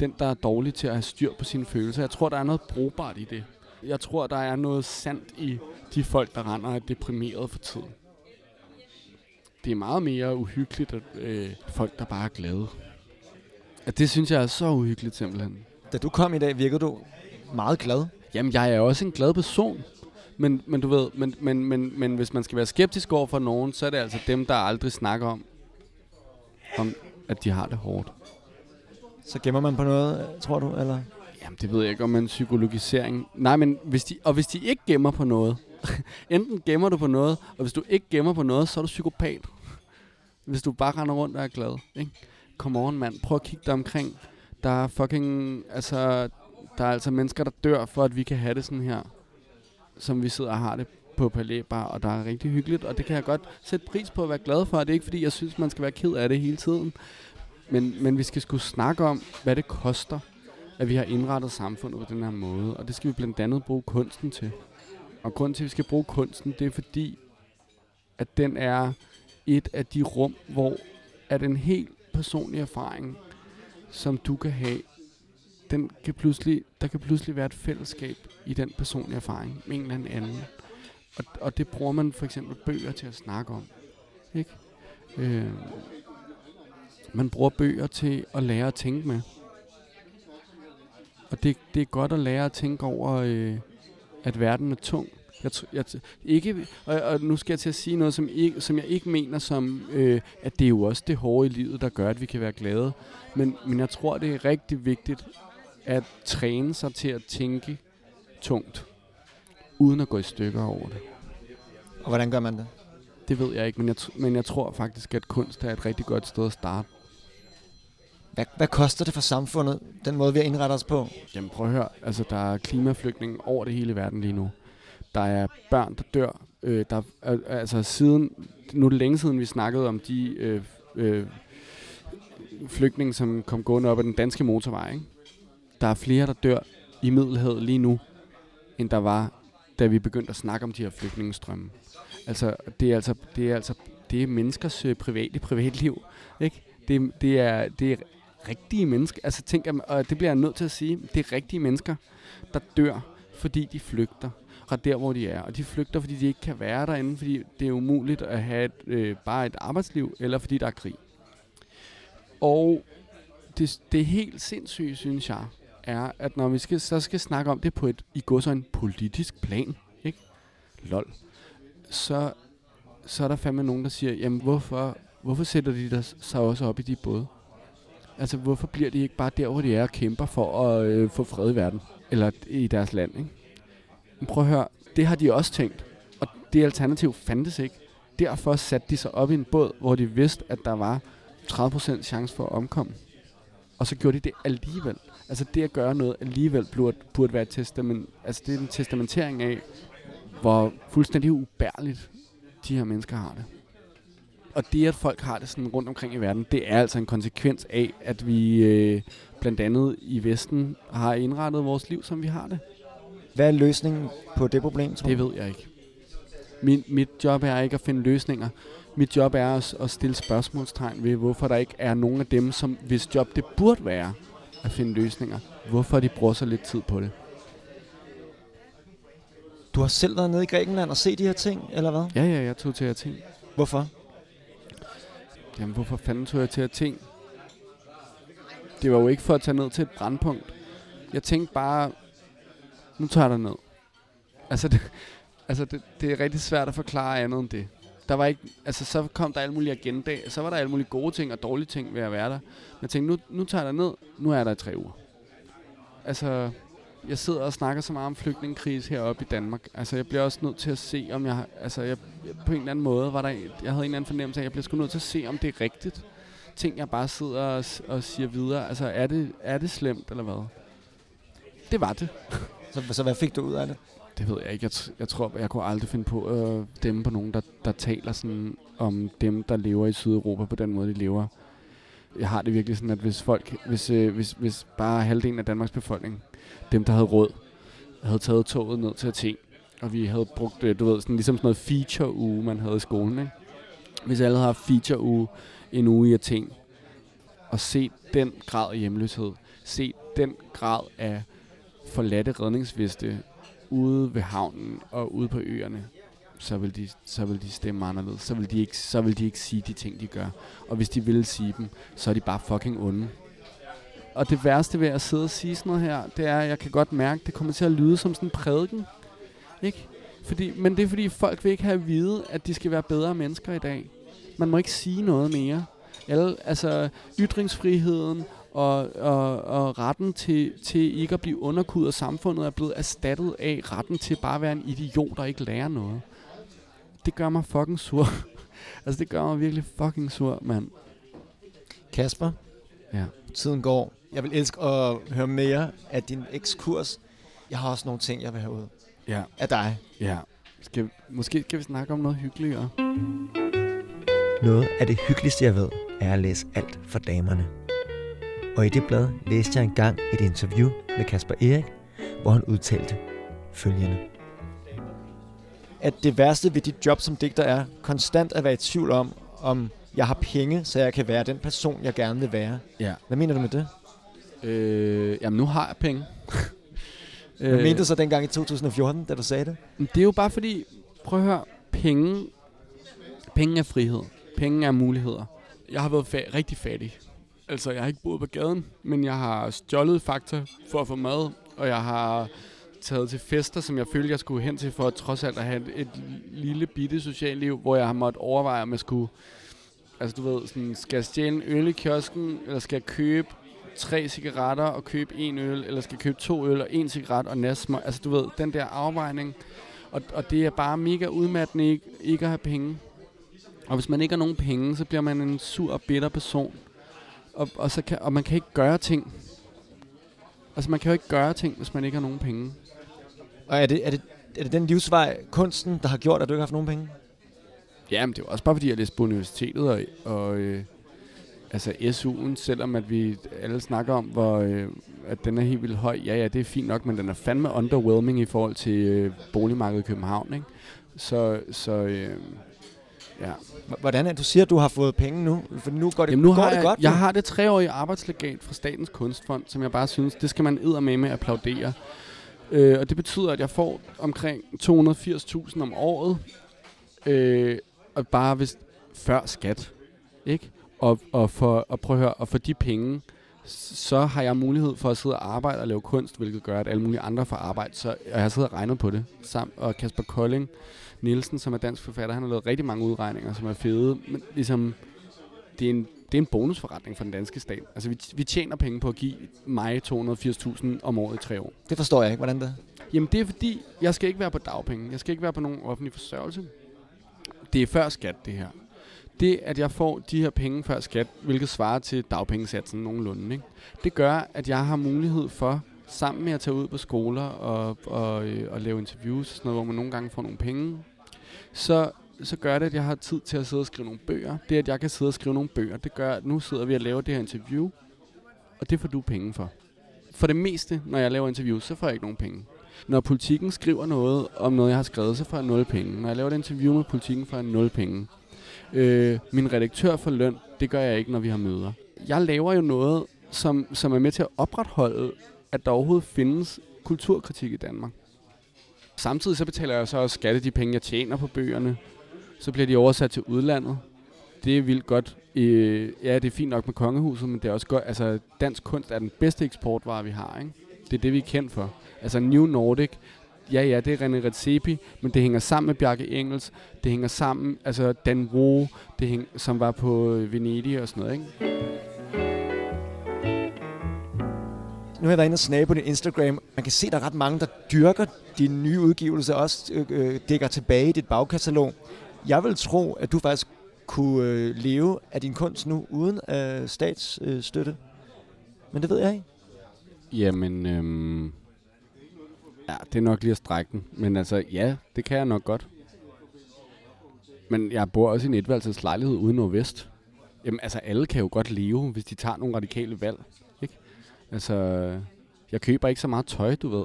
Den, der er dårlig til at have styr på sine følelser. Jeg tror, der er noget brugbart i det. Jeg tror, der er noget sandt i de folk, der render og er deprimeret for tiden. Det er meget mere uhyggeligt, at folk, der bare er glade. Og det synes jeg er så uhyggeligt simpelthen. Da du kom i dag, virkede du meget glad. Jamen, jeg er også en glad person. Men du ved, men hvis man skal være skeptisk over for nogen, så er det altså dem, der aldrig snakker om at de har det hårdt. Så gemmer man på noget, tror du, eller? Jamen, det ved jeg ikke, om en psykologisering. Nej, men hvis de ikke gemmer på noget, enten gemmer du på noget, og hvis du ikke gemmer på noget, så er du psykopat. Hvis du bare render rundt og er glad, ikke? Come on, mand. Prøv at kigge dig omkring. Der er fucking, altså, der er altså mennesker, der dør for, at vi kan have det sådan her, som vi sidder og har det på Balébar, og der er rigtig hyggeligt, og det kan jeg godt sætte pris på at være glad for. Det er ikke, fordi jeg synes, man skal være ked af det hele tiden, men vi skal sgu snakke om, hvad det koster, at vi har indrettet samfundet på den her måde, og det skal vi blandt andet bruge kunsten til. Og grunden til, at vi skal bruge kunsten, det er fordi, at den er et af de rum, hvor at en helt personlig erfaring, som du kan have, der kan pludselig være et fællesskab i den personlige erfaring med en eller anden. Og det bruger man for eksempel bøger til at snakke om. Ikke? Man bruger bøger til at lære at tænke med. Og det er godt at lære at tænke over, at verden er tung. Og nu skal jeg til at sige noget, som jeg ikke mener, som at det er jo også det hårde i livet, der gør, at vi kan være glade. Men jeg tror, det er rigtig vigtigt at træne sig til at tænke tungt, uden at gå i stykker over det. Og hvordan gør man det? Det ved jeg ikke, men jeg tror faktisk, at kunst er et rigtig godt sted at starte. Hvad koster det for samfundet, den måde vi har indrettet os på? Jamen prøv at høre, altså der er klimaflygtninge over det hele verden lige nu. Der er børn, der dør. Der er, altså siden, nu er det længe siden, vi snakkede om de flygtninge, som kom gående op ad den danske motorvej. Ikke? Der er flere, der dør i Middelhavet lige nu, end der var, da vi begyndte at snakke om de her flygtningestrømme. Altså, det er menneskers privatliv, ikke? Det er rigtige mennesker. Altså, tænk, og det bliver jeg nødt til at sige, det er rigtige mennesker, der dør, fordi de flygter fra der, hvor de er. Og de flygter, fordi de ikke kan være derinde, fordi det er umuligt at have bare et arbejdsliv, eller fordi der er krig. Og det helt sindssyge, synes jeg, er, at når vi skal snakke om det på et, i går så en politisk plan, ikke? Lol. Så er der fandme nogen, der siger, jamen hvorfor sætter de der sig også op i de både? Altså hvorfor bliver de ikke bare der, hvor de er og kæmper for at få fred i verden? Eller i deres land, ikke? Men prøv at høre, det har de også tænkt, og det alternativ fandtes ikke. Derfor satte de sig op i en båd, hvor de vidste, at der var 30% chance for at omkomme. Og så gjorde de det alligevel. Altså det at gøre noget alligevel burde være det er en testamentering af, hvor fuldstændig ubærligt de her mennesker har det. Og det, at folk har det sådan rundt omkring i verden, det er altså en konsekvens af, at vi blandt andet i Vesten har indrettet vores liv, som vi har det. Hvad er løsningen på det problem, tror du? Det ved jeg ikke. Mit job er ikke at finde løsninger. Mit job er at stille spørgsmålstegn ved, hvorfor der ikke er nogen af dem, som hvis job det burde være at finde løsninger. Hvorfor de bruger så lidt tid på det. Du har selv været nede i Grækenland og set de her ting, eller hvad? Ja, jeg tog til Athen. Hvorfor? Jamen, hvorfor fanden tog jeg til Athen? Det var jo ikke for at tage ned til et brandpunkt. Jeg tænkte bare, nu tager jeg ned. Altså, det er rigtig svært at forklare andet end det. Der var ikke, altså, så kom der alle mulige agendaer, så var der alle mulige gode ting og dårlige ting ved at være der. Men jeg tænkte, nu tager jeg ned. Nu er der i 3 uger. Altså, jeg sidder og snakker så meget om flygtningekrise heroppe i Danmark. Altså, jeg bliver også nødt til at se, om jeg... Altså, jeg på en eller anden måde var der... Jeg havde en anden fornemmelse af, at jeg bliver sgu nødt til at se, om det er rigtigt. Ting, jeg bare sidder og siger videre. Altså, er det slemt, eller hvad? Det var det. Så hvad fik du ud af det? Det ved jeg ikke. Jeg tror, jeg kunne aldrig finde på at dæmme på nogen, der taler sådan om dem, der lever i Sydeuropa på den måde, de lever. Jeg har det virkelig sådan, at hvis folk... Hvis bare halvdelen af Danmarks befolkning... Dem, der havde råd, havde taget toget ned til Athen, og vi havde brugt, du ved, sådan, ligesom sådan noget feature-uge, man havde i skolen, ikke? Hvis alle havde haft feature-uge en uge i Athen, og set den grad af hjemløshed, set den grad af forladte redningsveste ude ved havnen og ude på øerne, så vil de stemme anderledes. Så vil de ikke sige de ting, de gør. Og hvis de ville sige dem, så er de bare fucking onde. Og det værste ved at sidde og sige sådan noget her, det er, at jeg kan godt mærke, at det kommer til at lyde som sådan en prædiken. Ikke? Men det er fordi, folk vil ikke have at vide, at de skal være bedre mennesker i dag. Man må ikke sige noget mere. Altså ytringsfriheden og retten til ikke at blive underkudt af samfundet er blevet erstattet af retten til bare at være en idiot og ikke lære noget. Det gør mig fucking sur. Altså det gør mig virkelig fucking sur, mand. Kasper? Ja. Tiden går. Jeg vil elske at høre mere af din ekskurs. Jeg har også nogle ting, jeg vil have ud af dig. Ja. Måske skal vi snakke om noget hyggeligere. Noget af det hyggeligste, jeg ved, er at læse alt for damerne. Og i det blad læste jeg engang et interview med Kasper Erik, hvor han udtalte følgende. At det værste ved dit job som digter er konstant at være i tvivl om jeg har penge, så jeg kan være den person, jeg gerne vil være. Ja. Hvad mener du med det? Jamen, nu har jeg penge. Hvad mente du så dengang i 2014, da du sagde det? Det er jo bare fordi, prøv at høre, penge er frihed. Penge er muligheder. Jeg har været rigtig fattig. Altså, jeg har ikke boet på gaden, men jeg har stjålet fakta for at få mad, og jeg har taget til fester, som jeg følte, jeg skulle hen til for at trods alt at have et lille bitte socialt liv, hvor jeg har måttet overveje, om jeg skulle... Altså du ved, sådan, skal jeg stjæle en øl i kiosken, eller skal jeg købe 3 cigaretter og købe 1 øl, eller skal jeg købe 2 øl og 1 cigaret og næsmer? Altså du ved, den der afvejning. Og det er bare mega udmattende ikke at have penge. Og hvis man ikke har nogen penge, så bliver man en sur og bitter person. Og man kan ikke gøre ting. Altså man kan jo ikke gøre ting, hvis man ikke har nogen penge. Og er det er det den livsvej, kunsten, der har gjort, at du ikke har haft nogen penge? Jamen, det var også bare, fordi jeg læste på universitetet, og altså SU'en, selvom at vi alle snakker om, at den er helt vildt høj, ja, det er fint nok, men den er fandme underwhelming i forhold til boligmarkedet i København, ikke? Så ja. Hvordan er det, du siger, at du har fået penge nu? For nu går det, jamen, nu går det godt. Jeg har det 3-årige arbejdslegat fra Statens Kunstfond, som jeg bare synes, det skal man eddermame applaudere. Og det betyder, at jeg får omkring 280.000 om året, og bare hvis før skat, ikke? Og prøv at høre, og for de penge, så har jeg mulighed for at sidde og arbejde og lave kunst, hvilket gør, at alle mulige andre får arbejde. Så jeg har siddet og regnet på det sammen. Og Kasper Kolding Nielsen, som er dansk forfatter, han har lavet rigtig mange udregninger, som er fede. Men ligesom, det er en bonusforretning for den danske stat. Altså, vi tjener penge på at give mig 280.000 om året i 3 år. Det forstår jeg ikke, hvordan det er. Jamen, det er fordi, jeg skal ikke være på dagpenge. Jeg skal ikke være på nogen offentlig forsørgelse. Det er før skat, det her. Det, at jeg får de her penge før skat, hvilket svarer til dagpengesatsen nogenlunde, ikke? Det gør, at jeg har mulighed for, sammen med at tage ud på skoler og lave interviews og sådan noget, hvor man nogle gange får nogle penge, så gør det, at jeg har tid til at sidde og skrive nogle bøger. Det, at jeg kan sidde og skrive nogle bøger, det gør, at nu sidder vi og laver det her interview, og det får du penge for. For det meste, når jeg laver interviews, så får jeg ikke nogen penge. Når Politikken skriver noget om noget, jeg har skrevet, så får jeg 0 penge. Når jeg laver et interview med Politikken, får jeg 0 penge. Min redaktør for løn, det gør jeg ikke, når vi har møder. Jeg laver jo noget, som er med til at opretholde, at der overhovedet findes kulturkritik i Danmark. Samtidig så betaler jeg så også skat af de penge, jeg tjener på bøgerne. Så bliver de oversat til udlandet. Det er vildt godt. Ja, det er fint nok med Kongehuset, men det er også godt. Altså, dansk kunst er den bedste eksportvare, vi har, ikke? Det er det, vi er kendt for. Altså, New Nordic. Ja, det er René Redzepi, men det hænger sammen med Bjarke Ingels, det hænger sammen, altså Dan Brown, som var på Venedig og sådan noget, ikke? Nu har jeg været inde og snage på din Instagram. Man kan se, at der er ret mange, der dyrker dine nye udgivelser, også dækker tilbage i dit bagkatalog. Jeg vil tro, at du faktisk kunne leve af din kunst nu, uden statsstøtte. Men det ved jeg ikke. Jamen, ja, det er nok lige at strække den. Men altså, ja, det kan jeg nok godt. Men jeg bor også i en etværelseslejlighed ude i Nordvest. Jamen, altså, alle kan jo godt leve, hvis de tager nogle radikale valg, ikke? Altså, jeg køber ikke så meget tøj, du ved.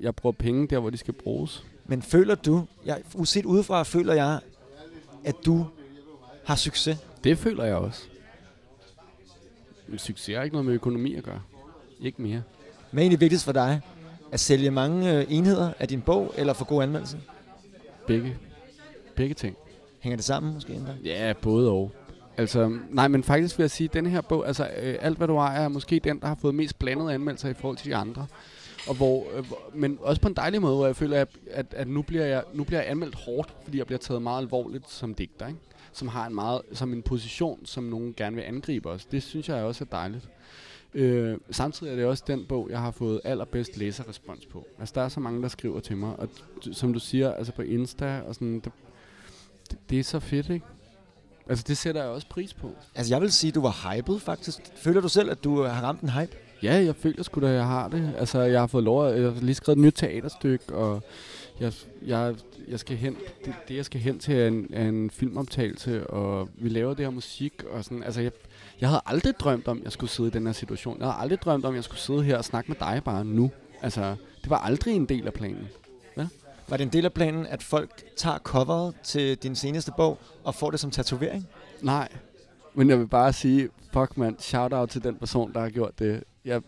Jeg bruger penge der, hvor de skal bruges. Men føler du, uset udefra føler jeg, at du har succes? Det føler jeg også. Men succes har ikke noget med økonomi at gøre. Ikke mere. Hvad er egentlig vigtigst for dig? At sælge mange enheder af din bog, eller få god anmeldelse? Begge ting. Hænger det sammen måske endda? Ja, både og. Altså, nej, men faktisk vil jeg sige, at denne her bog, altså alt hvad du ejer, er måske den, der har fået mest blandede anmeldelser i forhold til de andre. Og men også på en dejlig måde, hvor jeg føler, at nu bliver jeg anmeldt hårdt, fordi jeg bliver taget meget alvorligt som digter, ikke? Som har en position, som nogen gerne vil angribe os. Det synes jeg også er dejligt. Samtidig er det også den bog, jeg har fået allerbedst læserrespons på. Altså, der er så mange, der skriver til mig, og som du siger, altså på Insta og sådan, det er så fedt, ikke? Altså, det sætter jeg også pris på. Altså, jeg vil sige, at du var hyped, faktisk. Føler du selv, at du har ramt en hype? Ja, jeg føler sgu da, at jeg har det. Altså, jeg har fået lov, jeg har lige skrevet et nyt teaterstykke, og jeg skal hen. Det jeg skal hen til en filmoptagelse, og vi laver det her musik og sådan. Altså, jeg havde aldrig drømt om, at jeg skulle sidde i den her situation. Jeg havde aldrig drømt om, at jeg skulle sidde her og snakke med dig bare nu. Altså, det var aldrig en del af planen. Ja? Var det en del af planen, at folk tager coveret til din seneste bog og får det som tatovering? Nej, men jeg vil bare sige, fuck mand, shout out til den person, der har gjort det. Jeg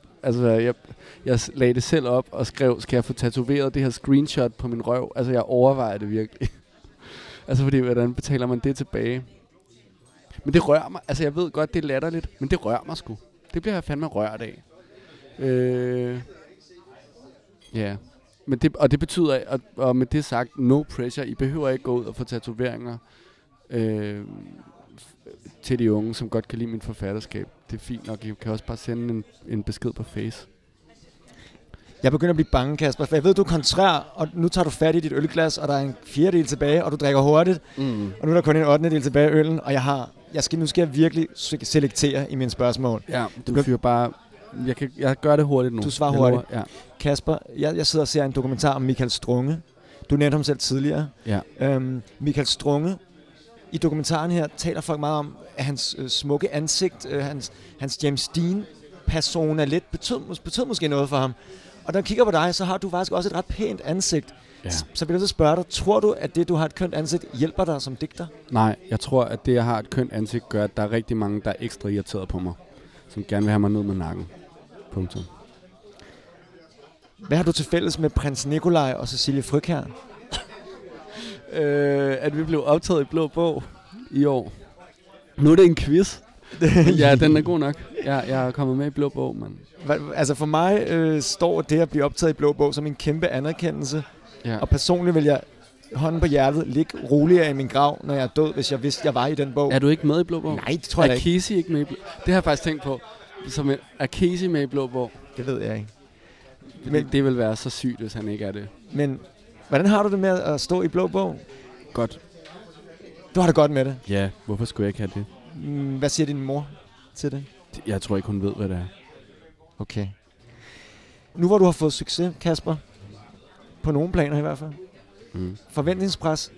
lagde det selv op og skrev, skal jeg få tatoveret det her screenshot på min røv? Altså, jeg overvejer det virkelig. Altså, fordi hvordan betaler man det tilbage? Men det rører mig. Altså, jeg ved godt, det er latterligt, men det rører mig sgu. Det bliver jeg fandme rørt af. Ja. Men det, og det betyder, og med det sagt, no pressure. I behøver ikke gå ud og få tatoveringer til de unge, som godt kan lide min forfatterskab. Det er fint nok. I kan også bare sende en besked på Face. Jeg begynder at blive bange, Kasper, for jeg ved, du er kontrær, og nu tager du fat i dit ølglas, og der er en 4/4 tilbage, og du drikker hurtigt, og nu er der kun en 8/8 tilbage i øllen, og jeg har Nu skal jeg virkelig selektere i mine spørgsmål. Ja, du fyrer bare... Jeg gør det hurtigt nu. Du svarer hurtigt. Ja. Kasper, jeg sidder og ser en dokumentar om Michael Strunge. Du nævnte ham selv tidligere. Ja. Michael Strunge, i dokumentaren her, taler folk meget om hans smukke ansigt, hans James Dean-persona lidt betød måske noget for ham. Og når jeg kigger på dig, så har du faktisk også et ret pænt ansigt. Ja. Så vil jeg så spørge dig, tror du, at det, du har et kønt ansigt, hjælper dig som digter? Nej, jeg tror, at det, jeg har et kønt ansigt, gør, at der er rigtig mange, der er ekstra irriteret på mig, som gerne vil have mig ned med nakken. Punktum. Hvad har du til fælles med prins Nikolaj og Cecilie Frøkjær? At vi blev optaget i Blå Bog i år. Nu er det en quiz. Ja, den er god nok. Jeg er kommet med i Blå Bog, men... Altså for mig står det at blive optaget i Blå Bog som en kæmpe anerkendelse. Ja. Og personligt vil jeg, hånden på hjertet, ligge roligere i min grav, når jeg er død, hvis jeg vidste, jeg var i den bog. Er du ikke med i Blå Bog? Nej, det tror jeg ikke. Er Casey ikke med i Blå Bog? Det har jeg faktisk tænkt på. Er Casey med i Blå Bog? Det ved jeg ikke. Men det vil være så sygt, hvis han ikke er det. Men hvordan har du det med at stå i Blå Bog? Godt. Du har det godt med det? Ja, hvorfor skulle jeg ikke have det? Hvad siger din mor til det? Jeg tror ikke, hun ved, hvad det er. Okay. Nu hvor du har fået succes, Kasper, på nogle planer i hvert fald, forventningspres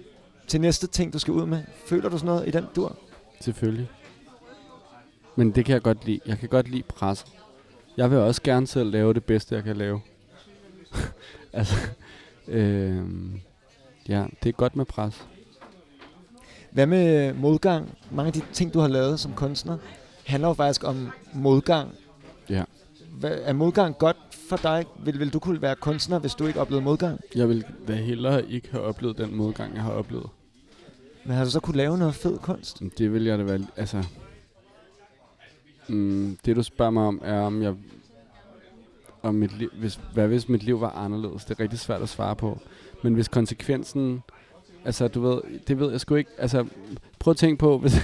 til næste ting, du skal ud med, føler du sådan noget i den dur? Selvfølgelig. Men det kan jeg godt lide. Jeg kan godt lide pres. Jeg vil også gerne selv lave det bedste, jeg kan lave. Ja, det er godt med pres. Hvad med modgang? Mange af de ting, du har lavet som kunstner, handler jo faktisk om modgang. Ja. Er modgang godt for dig? Vil du kunne være kunstner, hvis du ikke oplevede modgang? Jeg vil da hellere ikke have oplevet den modgang, jeg har oplevet. Men har du så kunne lave noget fed kunst? Det vil jeg da være... Altså... det du spørger mig om, er om mit liv, hvis mit liv var anderledes. Det er rigtig svært at svare på. Men hvis konsekvensen... Altså, du ved, det ved jeg sgu ikke. Altså, prøv at tænke på, hvis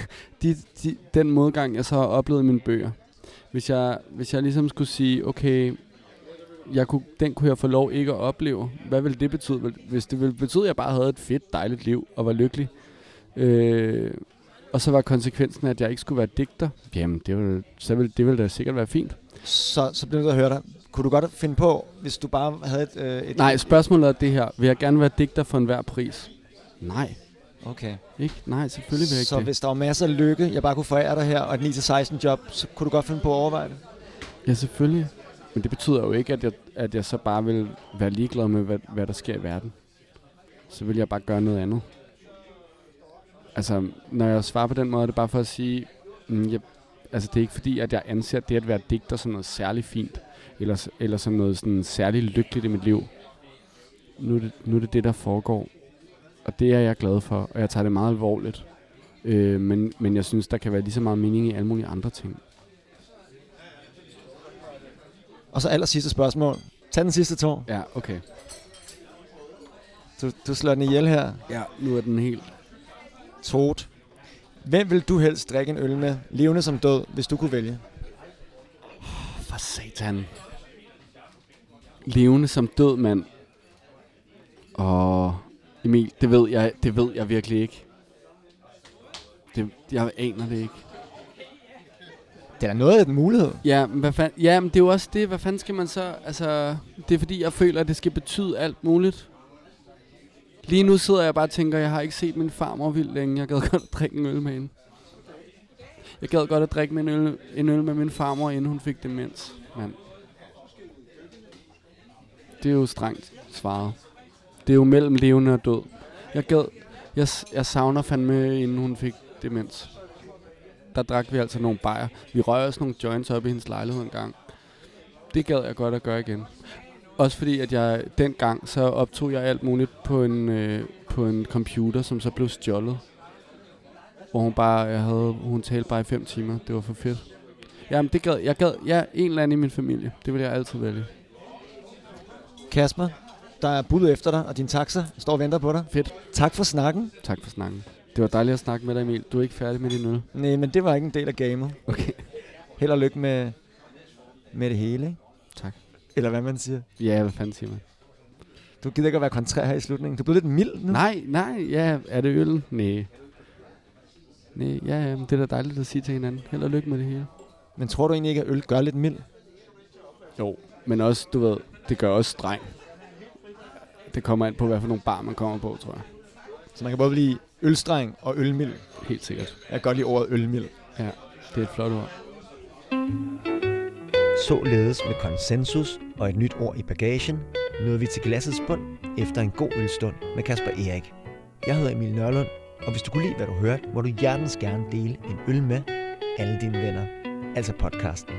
den modgang, jeg så har oplevet i mine bøger. Hvis jeg ligesom skulle sige, okay, den kunne jeg få lov ikke at opleve. Hvad ville det betyde? Hvis det ville betyde, at jeg bare havde et fedt, dejligt liv og var lykkelig. Og så var konsekvensen, at jeg ikke skulle være digter. Jamen, det ville da sikkert være fint. Så bliver jeg nødt til at høre dig. Kunne du godt finde på, hvis du bare havde et... Nej, spørgsmålet er det her. Vil jeg gerne være digter for enhver pris? Nej. Okay. Ikke? Nej, selvfølgelig vil jeg ikke. Så hvis der var masser af lykke, jeg bare kunne forære dig her, og et 9-16 job, så kunne du godt finde på at overveje det? Ja, selvfølgelig. Men det betyder jo ikke, at jeg så bare vil være ligeglad med, hvad der sker i verden. Så vil jeg bare gøre noget andet. Altså, når jeg svarer på den måde, er det bare for at sige, det er ikke fordi, at jeg anser det at være digter som noget særligt fint, eller som noget sådan særligt lykkeligt i mit liv. Nu er det, der foregår. Og det er jeg glad for, og jeg tager det meget alvorligt. Men jeg synes, der kan være lige så meget mening i alle mulige andre ting. Og så allersidste spørgsmål. Tag den sidste tår. Ja, okay. Du slår den ihjel her. Ja, nu er den helt... tot. Hvem vil du helst drikke en øl med, levende som død, hvis du kunne vælge? For satan. Levende som død, mand. Og... Emil, det ved jeg virkelig ikke. Jeg aner det ikke. Det er noget af den mulighed. Ja, men det er jo også det. Hvad fanden skal man så... Altså, det er fordi, jeg føler, at det skal betyde alt muligt. Lige nu sidder jeg bare og tænker, jeg har ikke set min farmor vildt længe. Jeg gad godt at drikke en øl med hende. Jeg gad godt at drikke en øl med min farmor, inden hun fik demens. Mand. Det er jo strengt svaret. Det er jo mellem levende og død. Jeg savner fandme, inden hun fik demens. Der drak vi altså nogle bajer. Vi røg også nogle joints op i hendes lejlighed en gang. Det gad jeg godt at gøre igen. Også fordi, at jeg dengang, så optog jeg alt muligt på en computer, som så blev stjålet. Hvor hun talte bare i 5 timer. Det var for fedt. Jamen, det gad jeg. En eller anden i min familie. Det vil jeg altid vælge. Kasper? Der er bud efter dig, og din taxa står og venter på dig. Fedt. Tak for snakken. Tak for snakken. Det var dejligt at snakke med dig, Emil. Du er ikke færdig med din øl. Nej, men det var ikke en del af gamet. Okay. Held og lykke med det hele, ikke? Tak. Eller hvad man siger. Ja, hvad fanden siger man? Du gider ikke at være kontrær her i slutningen. Du er blevet lidt mild nu. Nej, ja. Er det øl? Nej. Nej, ja, men det er da dejligt at sige til hinanden. Held og lykke med det hele. Men tror du egentlig ikke, at øl gør lidt mild? Jo, men også, du ved, det gør også streng. Det kommer an på, hvad for nogle bar man kommer på, tror jeg. Så man kan både blive ølstreng og ølmild? Helt sikkert. Jeg kan godt lide ordet ølmild. Ja, det er et flot ord. Således med konsensus og et nyt ord i bagagen, nåede vi til glassets bund efter en god ølstund med Kasper Erik. Jeg hedder Emil Nørlund, og hvis du kunne lide, hvad du hørte, må du hjertens gerne dele en øl med alle dine venner, altså podcasten.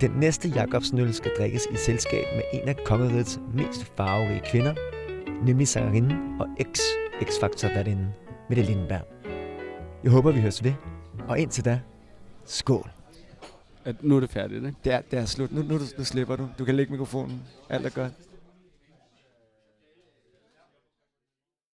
Den næste Jacobsen-øl skal drikkes i selskab med en af kongerigets mest farverige kvinder, nemlig sangerinden og X-Factor-værtinden Mette Lindberg. Jeg håber, vi høres ved, og indtil da, skål! At nu er det færdigt, ikke? Det er slut. Nu slipper du. Du kan lægge mikrofonen. Alt er godt.